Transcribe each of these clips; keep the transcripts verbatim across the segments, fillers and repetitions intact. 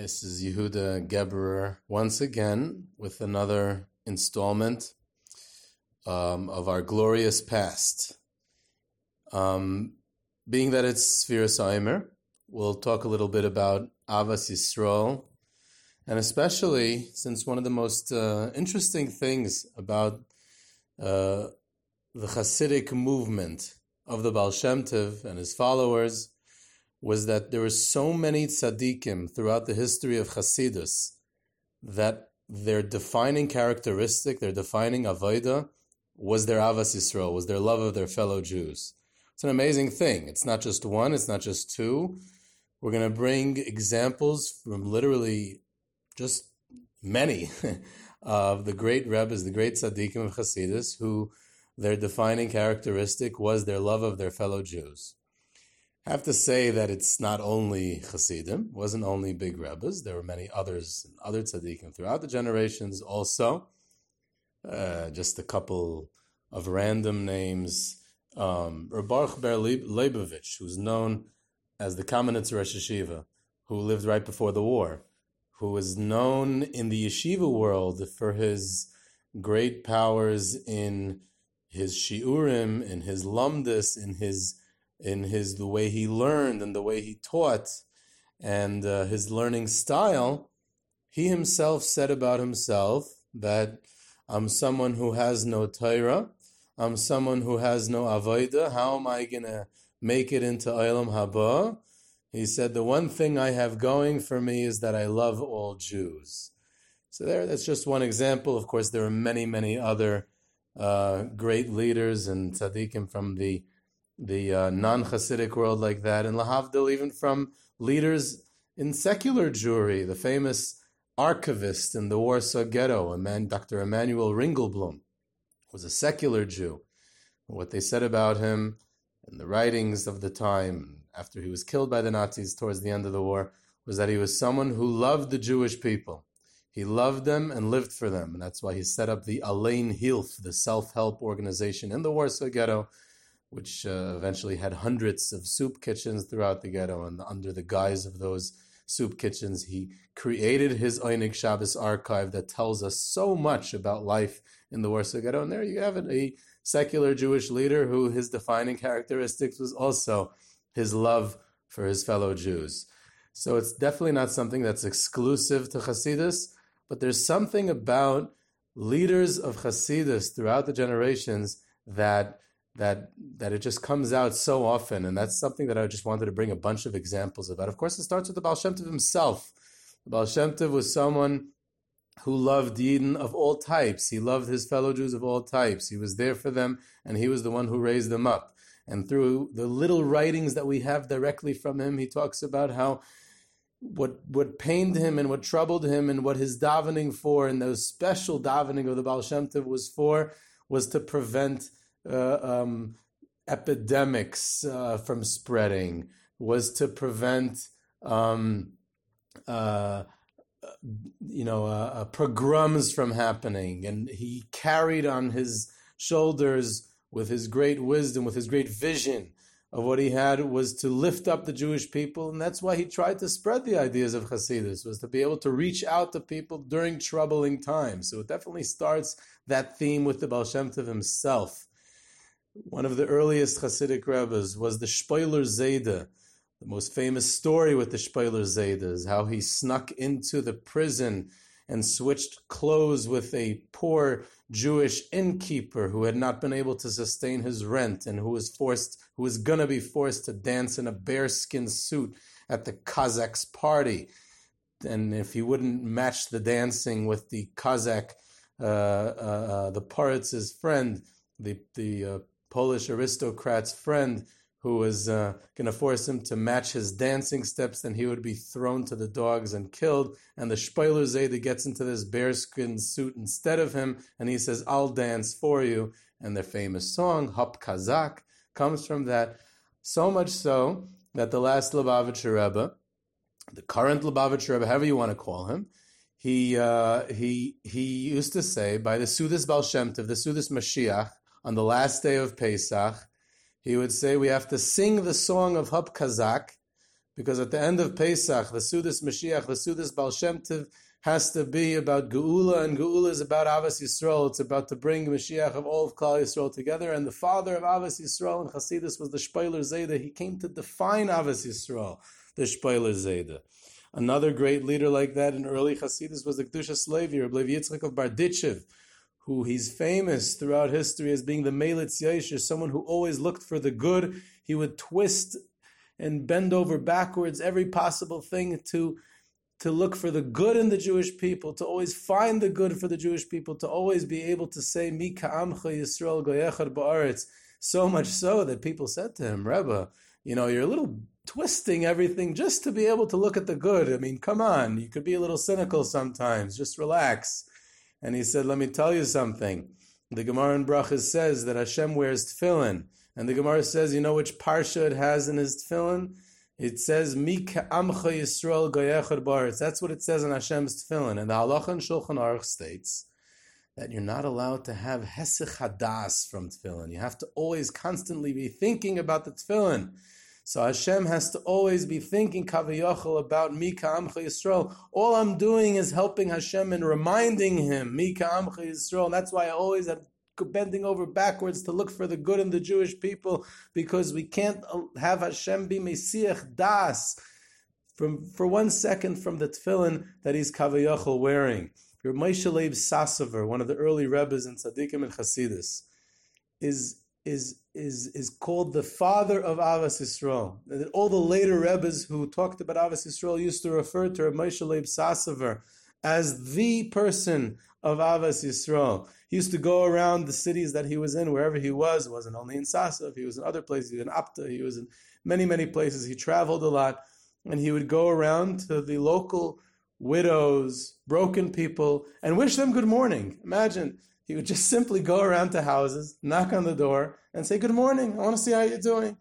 This is Yehuda Geberer once again with another installment um, of our glorious past. Um, being that it's Sfiras HaOmer, we'll talk a little bit about Avas Yisrael, and especially since one of the most uh, interesting things about uh, the Hasidic movement of the Baal Shem Tov and his followers was that there were so many tzaddikim throughout the history of Hasidus that their defining characteristic, their defining avoda, was their Avas Yisrael, was their love of their fellow Jews. It's an amazing thing. It's not just one, it's not just two. We're going to bring examples from literally just many of the great Rebbes, the great tzaddikim of Hasidus, who their defining characteristic was their love of their fellow Jews. I have to say that it's not only Hasidim, it wasn't only big Rebbes. There were many others, other tzaddikim throughout the generations also. Uh, just a couple of random names. Um, Baruch Ber Leibovich, who's known as the Kamenetz Rosh Hashiva, who lived right before the war, who was known in the yeshiva world for his great powers in his shiurim, in his lumdus, in his in his the way he learned and the way he taught and uh, his learning style. He himself said about himself that I'm someone who has no Torah, I'm someone who has no avodah. How am I going to make it into Olam Haba? He said, the one thing I have going for me is that I love all Jews. So there, that's just one example. Of course, there are many, many other uh, great leaders and tzaddikim from the the uh, non-Hasidic world like that, and lahavdil even from leaders in secular Jewry, the famous archivist in the Warsaw Ghetto, a man, Doctor Emanuel Ringelblum, was a secular Jew. What they said about him in the writings of the time, after he was killed by the Nazis towards the end of the war, was that he was someone who loved the Jewish people. He loved them and lived for them, and that's why he set up the Alain Hilf, the self-help organization in the Warsaw Ghetto, which uh, eventually had hundreds of soup kitchens throughout the ghetto, and under the guise of those soup kitchens, he created his Oynik Shabbos archive that tells us so much about life in the Warsaw Ghetto. And there you have it, a secular Jewish leader who his defining characteristics was also his love for his fellow Jews. So it's definitely not something that's exclusive to Hasidus, but there's something about leaders of Hasidus throughout the generations that that that it just comes out so often, and that's something that I just wanted to bring a bunch of examples about. Of course, it starts with the Baal Shem Tov himself. The Baal Shem Tov was someone who loved Yidden of all types. He loved his fellow Jews of all types. He was there for them, and he was the one who raised them up. And through the little writings that we have directly from him, he talks about how what what pained him and what troubled him and what his davening for, and those special davening of the Baal Shem Tov was for, was to prevent Uh, um, epidemics uh, from spreading, was to prevent, um, uh, you know, uh, uh, pogroms from happening. And he carried on his shoulders with his great wisdom, with his great vision of what he had, was to lift up the Jewish people. And that's why he tried to spread the ideas of Hasidus, was to be able to reach out to people during troubling times. So it definitely starts that theme with the Baal Shem Tov himself. One of the earliest Hasidic Rebbes was the Shpoler Zeide. The most famous story with the Shpoler Zeide is how he snuck into the prison and switched clothes with a poor Jewish innkeeper who had not been able to sustain his rent, and who was forced, who was going to be forced to dance in a bearskin suit at the Kazakh's party. And if he wouldn't match the dancing with the Kazakh, uh, uh, the Paritz's friend, the the uh, Polish aristocrat's friend, who was uh, going to force him to match his dancing steps, then he would be thrown to the dogs and killed. And the Shpoler Zeide gets into this bearskin suit instead of him, and he says, I'll dance for you. And their famous song, Hop Kazak, comes from that. So much so that the last Lubavitcher Rebbe, the current Lubavitcher Rebbe, however you want to call him, he uh, he he used to say, by the Sudas Baal Shem Tov, the Sudas Mashiach, on the last day of Pesach, he would say, we have to sing the song of Hop Kazak because at the end of Pesach, the Sudas Mashiach, the Sudas Baal Shem Tov has to be about Geula, and Geula is about Avas Yisrael. It's about to bring Mashiach of all of Klal Yisrael together. And the father of Avas Yisrael in Hasidus was the Shpoler Zeide. He came to define Avas Yisrael, the Shpoler Zeide. Another great leader like that in early Hasidus was the Kedushas HaSlevi, Rebbe Levi Yitzchak of Barditchev, who he's famous throughout history as being the Meilitz Yeish, someone who always looked for the good. He would twist and bend over backwards every possible thing to to look for the good in the Jewish people, to always find the good for the Jewish people, to always be able to say, Mi ka'amcha Yisrael goyechad ba'aretz, so much so that people said to him, Rebbe, you know, you're a little twisting everything just to be able to look at the good. I mean, come on, you could be a little cynical sometimes, just relax. And he said, let me tell you something. The Gemara in Brachas says that Hashem wears tefillin. And the Gemara says, you know which parsha it has in his tefillin? It says, Mi ka'amcha Yisrael goyechad ba'aretz. That's what it says in Hashem's tefillin. And the halacha in Shulchan Aruch states that you're not allowed to have hesech hadas from tefillin. You have to always constantly be thinking about the tefillin. So Hashem has to always be thinking kaviyachol about Mi ka'amcha Yisrael. All I'm doing is helping Hashem and reminding him Mi ka'amcha Yisrael. That's why I always am bending over backwards to look for the good in the Jewish people, because we can't have Hashem be mesiach das from for one second from the tefillin that he's kaviyachol wearing. Your Moshe Leib Sassover, one of the early rebbes in Tzadikim and Hasidus, is. Is is is called the father of Avas Yisrael. And all the later rebbes who talked about Avas Yisrael used to refer to Reb Moshe Leib Sassover as the person of Avas Yisrael. He used to go around the cities that he was in, wherever he was. It wasn't only in Sassover. He was in other places. He was in Apter. He was in many many places. He traveled a lot, and he would go around to the local widows, broken people, and wish them good morning. Imagine. He would just simply go around to houses, knock on the door, and say, good morning, I want to see how you're doing.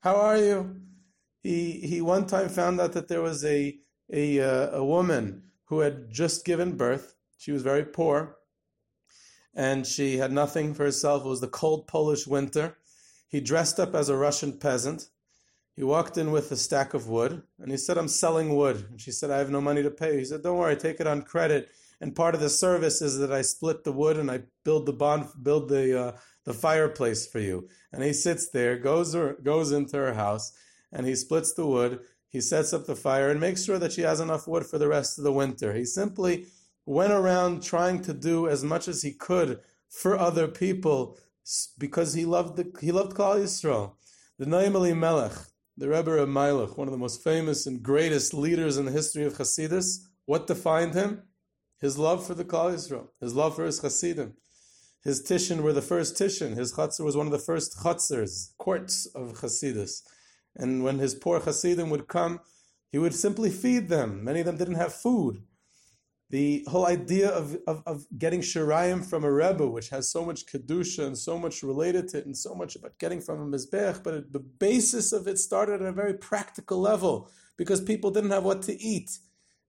How are you? He he one time found out that there was a, a, uh, a woman who had just given birth. She was very poor, and she had nothing for herself. It was the cold Polish winter. He dressed up as a Russian peasant. He walked in with a stack of wood, and he said, I'm selling wood. And she said, I have no money to pay. He said, don't worry, take it on credit. And part of the service is that I split the wood and I build the bon- build the uh, the fireplace for you. And he sits there, goes or, goes into her house, and he splits the wood. He sets up the fire and makes sure that she has enough wood for the rest of the winter. He simply went around trying to do as much as he could for other people because he loved the he loved Klal Yisrael. The Noam Elimelech, the Rebbe of Meilach, one of the most famous and greatest leaders in the history of Hasidus. What defined him? His love for the Klal Yisrael, his love for his Hasidim. His Tishin were the first Tishin. His Chatzor was one of the first Chatzors, courts of Hasidus. And when his poor Hasidim would come, he would simply feed them. Many of them didn't have food. The whole idea of, of, of getting Shirayim from a Rebbe, which has so much Kedusha and so much related to it and so much about getting from a Mizbech, but it, the basis of it started at a very practical level because people didn't have what to eat.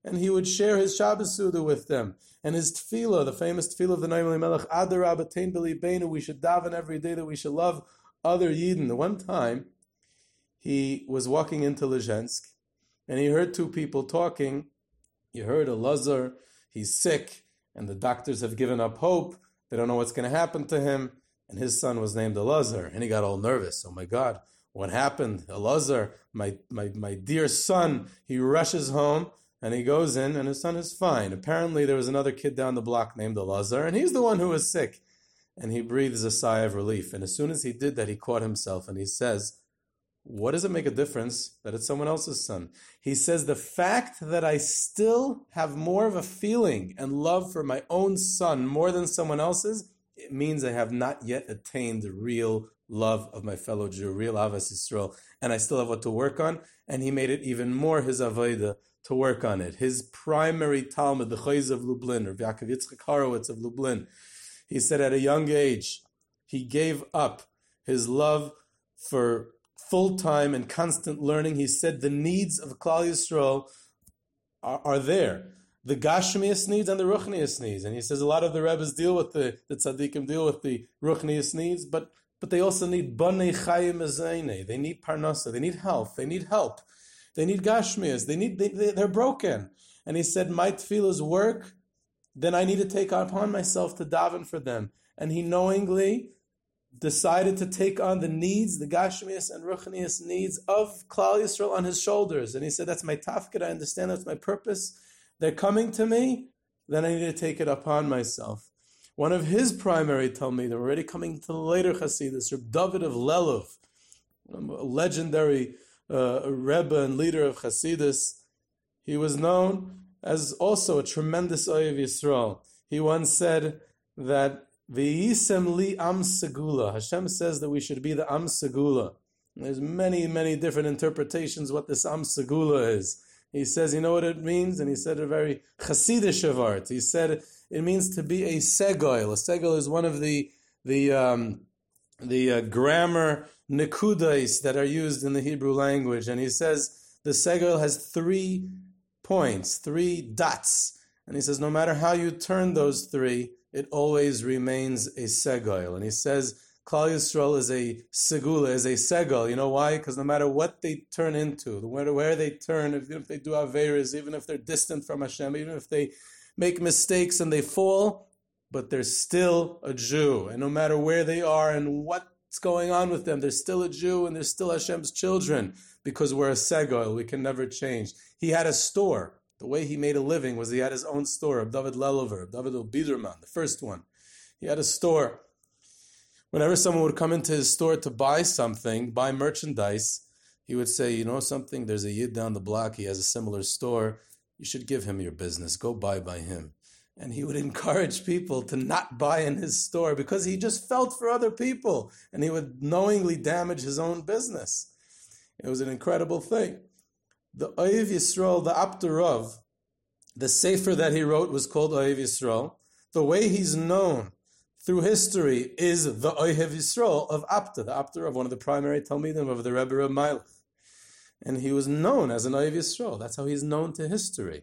And he would share his Shabbos Suda with them. And his tefillah, the famous tefillah of the Noam Elimelech, Adarab Atein B'Libeinu, we should daven every day that we should love other Yidden. One time, he was walking into Lezhensk, and he heard two people talking. He heard a Lazar, he's sick, and the doctors have given up hope. They don't know what's going to happen to him. And his son was named Elazar, and he got all nervous. Oh my God, what happened? Elazar, my, my, my dear son, he rushes home. And he goes in, and his son is fine. Apparently, there was another kid down the block named Elazar, and he's the one who was sick. And he breathes a sigh of relief. And as soon as he did that, he caught himself, and he says, what does it make a difference that it's someone else's son? He says, the fact that I still have more of a feeling and love for my own son more than someone else's, it means I have not yet attained real love of my fellow Jew, real Avas Yisrael, and I still have what to work on. And he made it even more his avodah to work on it. His primary Talmud, the Choyz of Lublin, or Yitzchak Horowitz of Lublin, he said at a young age, he gave up his love for full-time and constant learning. He said the needs of Klal Yisrael are, are there. The Gashmias needs and the Ruchnias needs. And he says a lot of the Rebbes deal with the, the Tzadikim deal with the Ruchnias needs, but, but they also need Banei Chayim Azayne. They need Parnasa. They need health. They need help. They need gashmias. They need, they, they, they're broken. And he said, my tefillahs work, then I need to take upon myself to daven for them. And he knowingly decided to take on the needs, the gashmias and ruchnias needs of Klal Yisrael on his shoulders. And he said, that's my tafkid, I understand, that's my purpose. They're coming to me, then I need to take it upon myself. One of his primary Talmidim, already coming to the later Hasidus, Reb David of Lelov, a legendary uh, Rebbe and leader of Hasidus. He was known as also a tremendous Ohev Yisrael. He once said that V'yisem li am segula. Hashem says that we should be the am segula. There's many, many different interpretations what this am segula is. He says, you know what it means? And he said a very Hasidish of art. He said it means to be a segol. A segol is one of the the um, the uh, grammar nekudais that are used in the Hebrew language. And he says the segol has three points, three dots. And he says no matter how you turn those three, it always remains a segol. And he says, Klal Yisrael is a segula, is a segol. You know why? Because no matter what they turn into, no matter where they turn, even if they do averas, even if they're distant from Hashem, even if they make mistakes and they fall, but they're still a Jew. And no matter where they are and what's going on with them, they're still a Jew and they're still Hashem's children because we're a segol. We can never change. He had a store. The way he made a living was he had his own store, of David Lelover, David of Biderman, the first one. He had a store. Whenever someone would come into his store to buy something, buy merchandise, he would say, you know something, there's a Yid down the block, he has a similar store, you should give him your business, go buy by him. And he would encourage people to not buy in his store because he just felt for other people, and he would knowingly damage his own business. It was an incredible thing. The Ohev Yisrael, the Apter Rav, the sefer that he wrote was called Ohev Yisrael. The way he's known through history is the Ohev Yisrael of Apter, the Apter Rav, one of the primary Talmidim of the Rebbe of Meilitz. And he was known as an Ohev Yisrael. That's how he's known to history.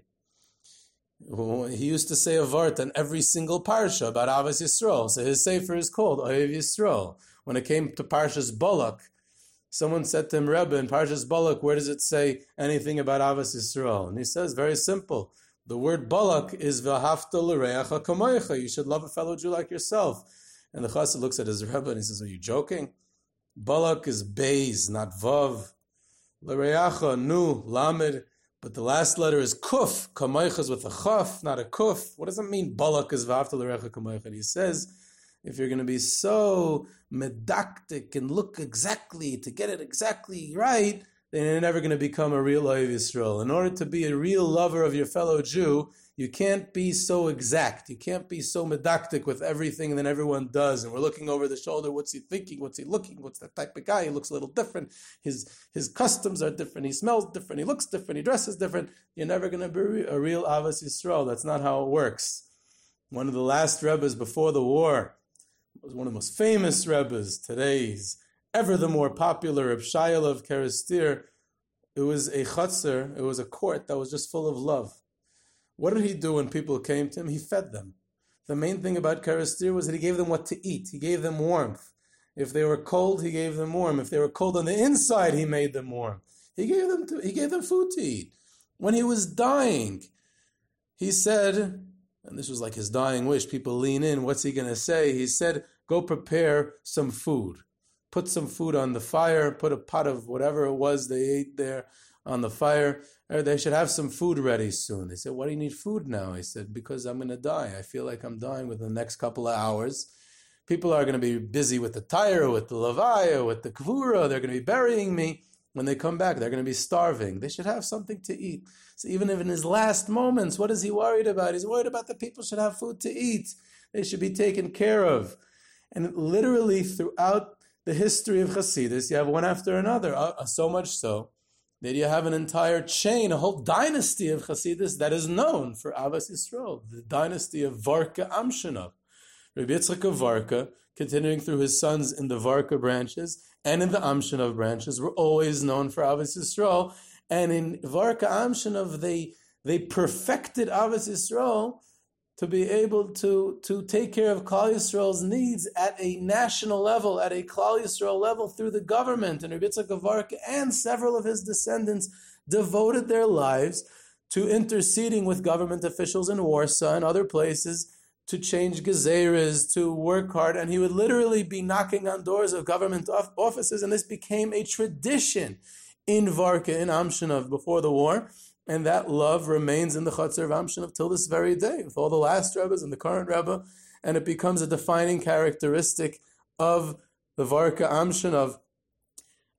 He used to say a vart on every single parsha about Avas Yisrael. So his sefer is called Ohev Yisrael. When it came to Parshas Balak, someone said to him, Rebbe, in Parshas Balak, where does it say anything about Avas Yisrael? And he says, very simple. The word Balak is V'hafta l'reacha kamoicha. You should love a fellow Jew like yourself. And the chassid looks at his Rebbe and he says, are you joking? Balak is Beis, not Vav. L'reacha, Nu, Lamed. But the last letter is Kuf. Kamoicha is with a Chaf, not a Kuf. What does it mean Balak is V'hafta l'reacha kamoicha? And he says, if you're going to be so medactic and look exactly, to get it exactly right, then you're never going to become a real Ohev Yisrael. In order to be a real lover of your fellow Jew, you can't be so exact. You can't be so medactic with everything that everyone does. And we're looking over the shoulder, what's he thinking? What's he looking? What's that type of guy? He looks a little different. His his customs are different. He smells different. He looks different. He dresses different. You're never going to be a real Avas Yisrael. That's not how it works. One of the last Rebbes before the war, was one of the most famous Rebbes, today's ever the more popular, Ibshail of Karestir. It was a chutzner, it was a court that was just full of love. What did he do when people came to him? He fed them. The main thing about Karestir was that he gave them what to eat. He gave them warmth. If they were cold, he gave them warm. If they were cold on the inside, he made them warm. He gave them, to, he gave them food to eat. When he was dying, he said, and this was like his dying wish, people lean in, what's he going to say? He said, go prepare some food. Put some food on the fire, put a pot of whatever it was they ate there on the fire. They should have some food ready soon. They said, why do you need food now? He said, because I'm going to die. I feel like I'm dying within the next couple of hours. People are going to be busy with the tire, with the levaya, with the kvura. They're going to be burying me. When they come back, they're going to be starving. They should have something to eat. So even if in his last moments, what is he worried about? He's worried about the people should have food to eat. They should be taken care of. And literally throughout the history of Hasidus, you have one after another, uh, so much so that you have an entire chain, a whole dynasty of Hasidus that is known for Avas Yisrael, the dynasty of Varka Amshinov. Rabbi Yitzchak of Varka, continuing through his sons in the Varka branches, and in the Amshinov branches, were always known for Avas Yisrael. And in Varka Amshinov, they they perfected Avas Yisrael to be able to, to take care of Klal Yisrael's needs at a national level, at a Klal Yisrael level through the government. And Ribitza Gavarka and several of his descendants devoted their lives to interceding with government officials in Warsaw and other places to change gezeres, to work hard, and he would literally be knocking on doors of government offices, and this became a tradition in Varka, in Amshinov, before the war, and that love remains in the Chatzar of Amshinov till this very day, with all the last Rebbes and the current Rebbe, and it becomes a defining characteristic of the Varka Amshinov,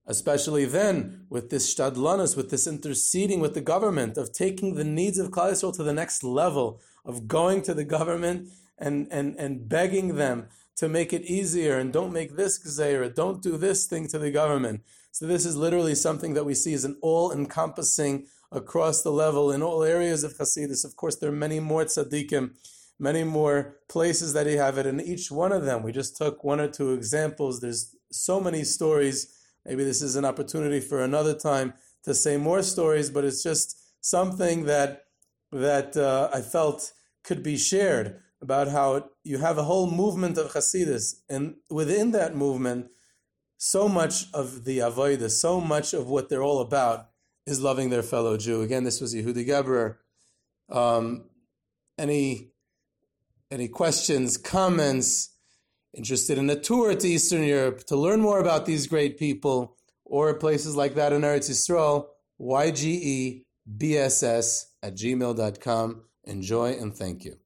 especially then, with this shtadlanus, with this interceding with the government, of taking the needs of Klal Yisrael to the next level, of going to the government and, and, and begging them to make it easier, and don't make this gzeira, don't do this thing to the government. So this is literally something that we see as an all-encompassing across the level in all areas of Hasidus. Of course, there are many more tzaddikim, many more places that you have it, and each one of them, we just took one or two examples. There's so many stories. Maybe this is an opportunity for another time to say more stories, but it's just something that that uh, I felt could be shared about how it, you have a whole movement of Hasidus, and within that movement, so much of the avodah, so much of what they're all about is loving their fellow Jew. Again, this was Yehuda Geberer. Um, any, any questions, comments? Interested in a tour to Eastern Europe to learn more about these great people or places like that in Eretz Yisrael, Y G E B S S at gmail dot com. Enjoy and thank you.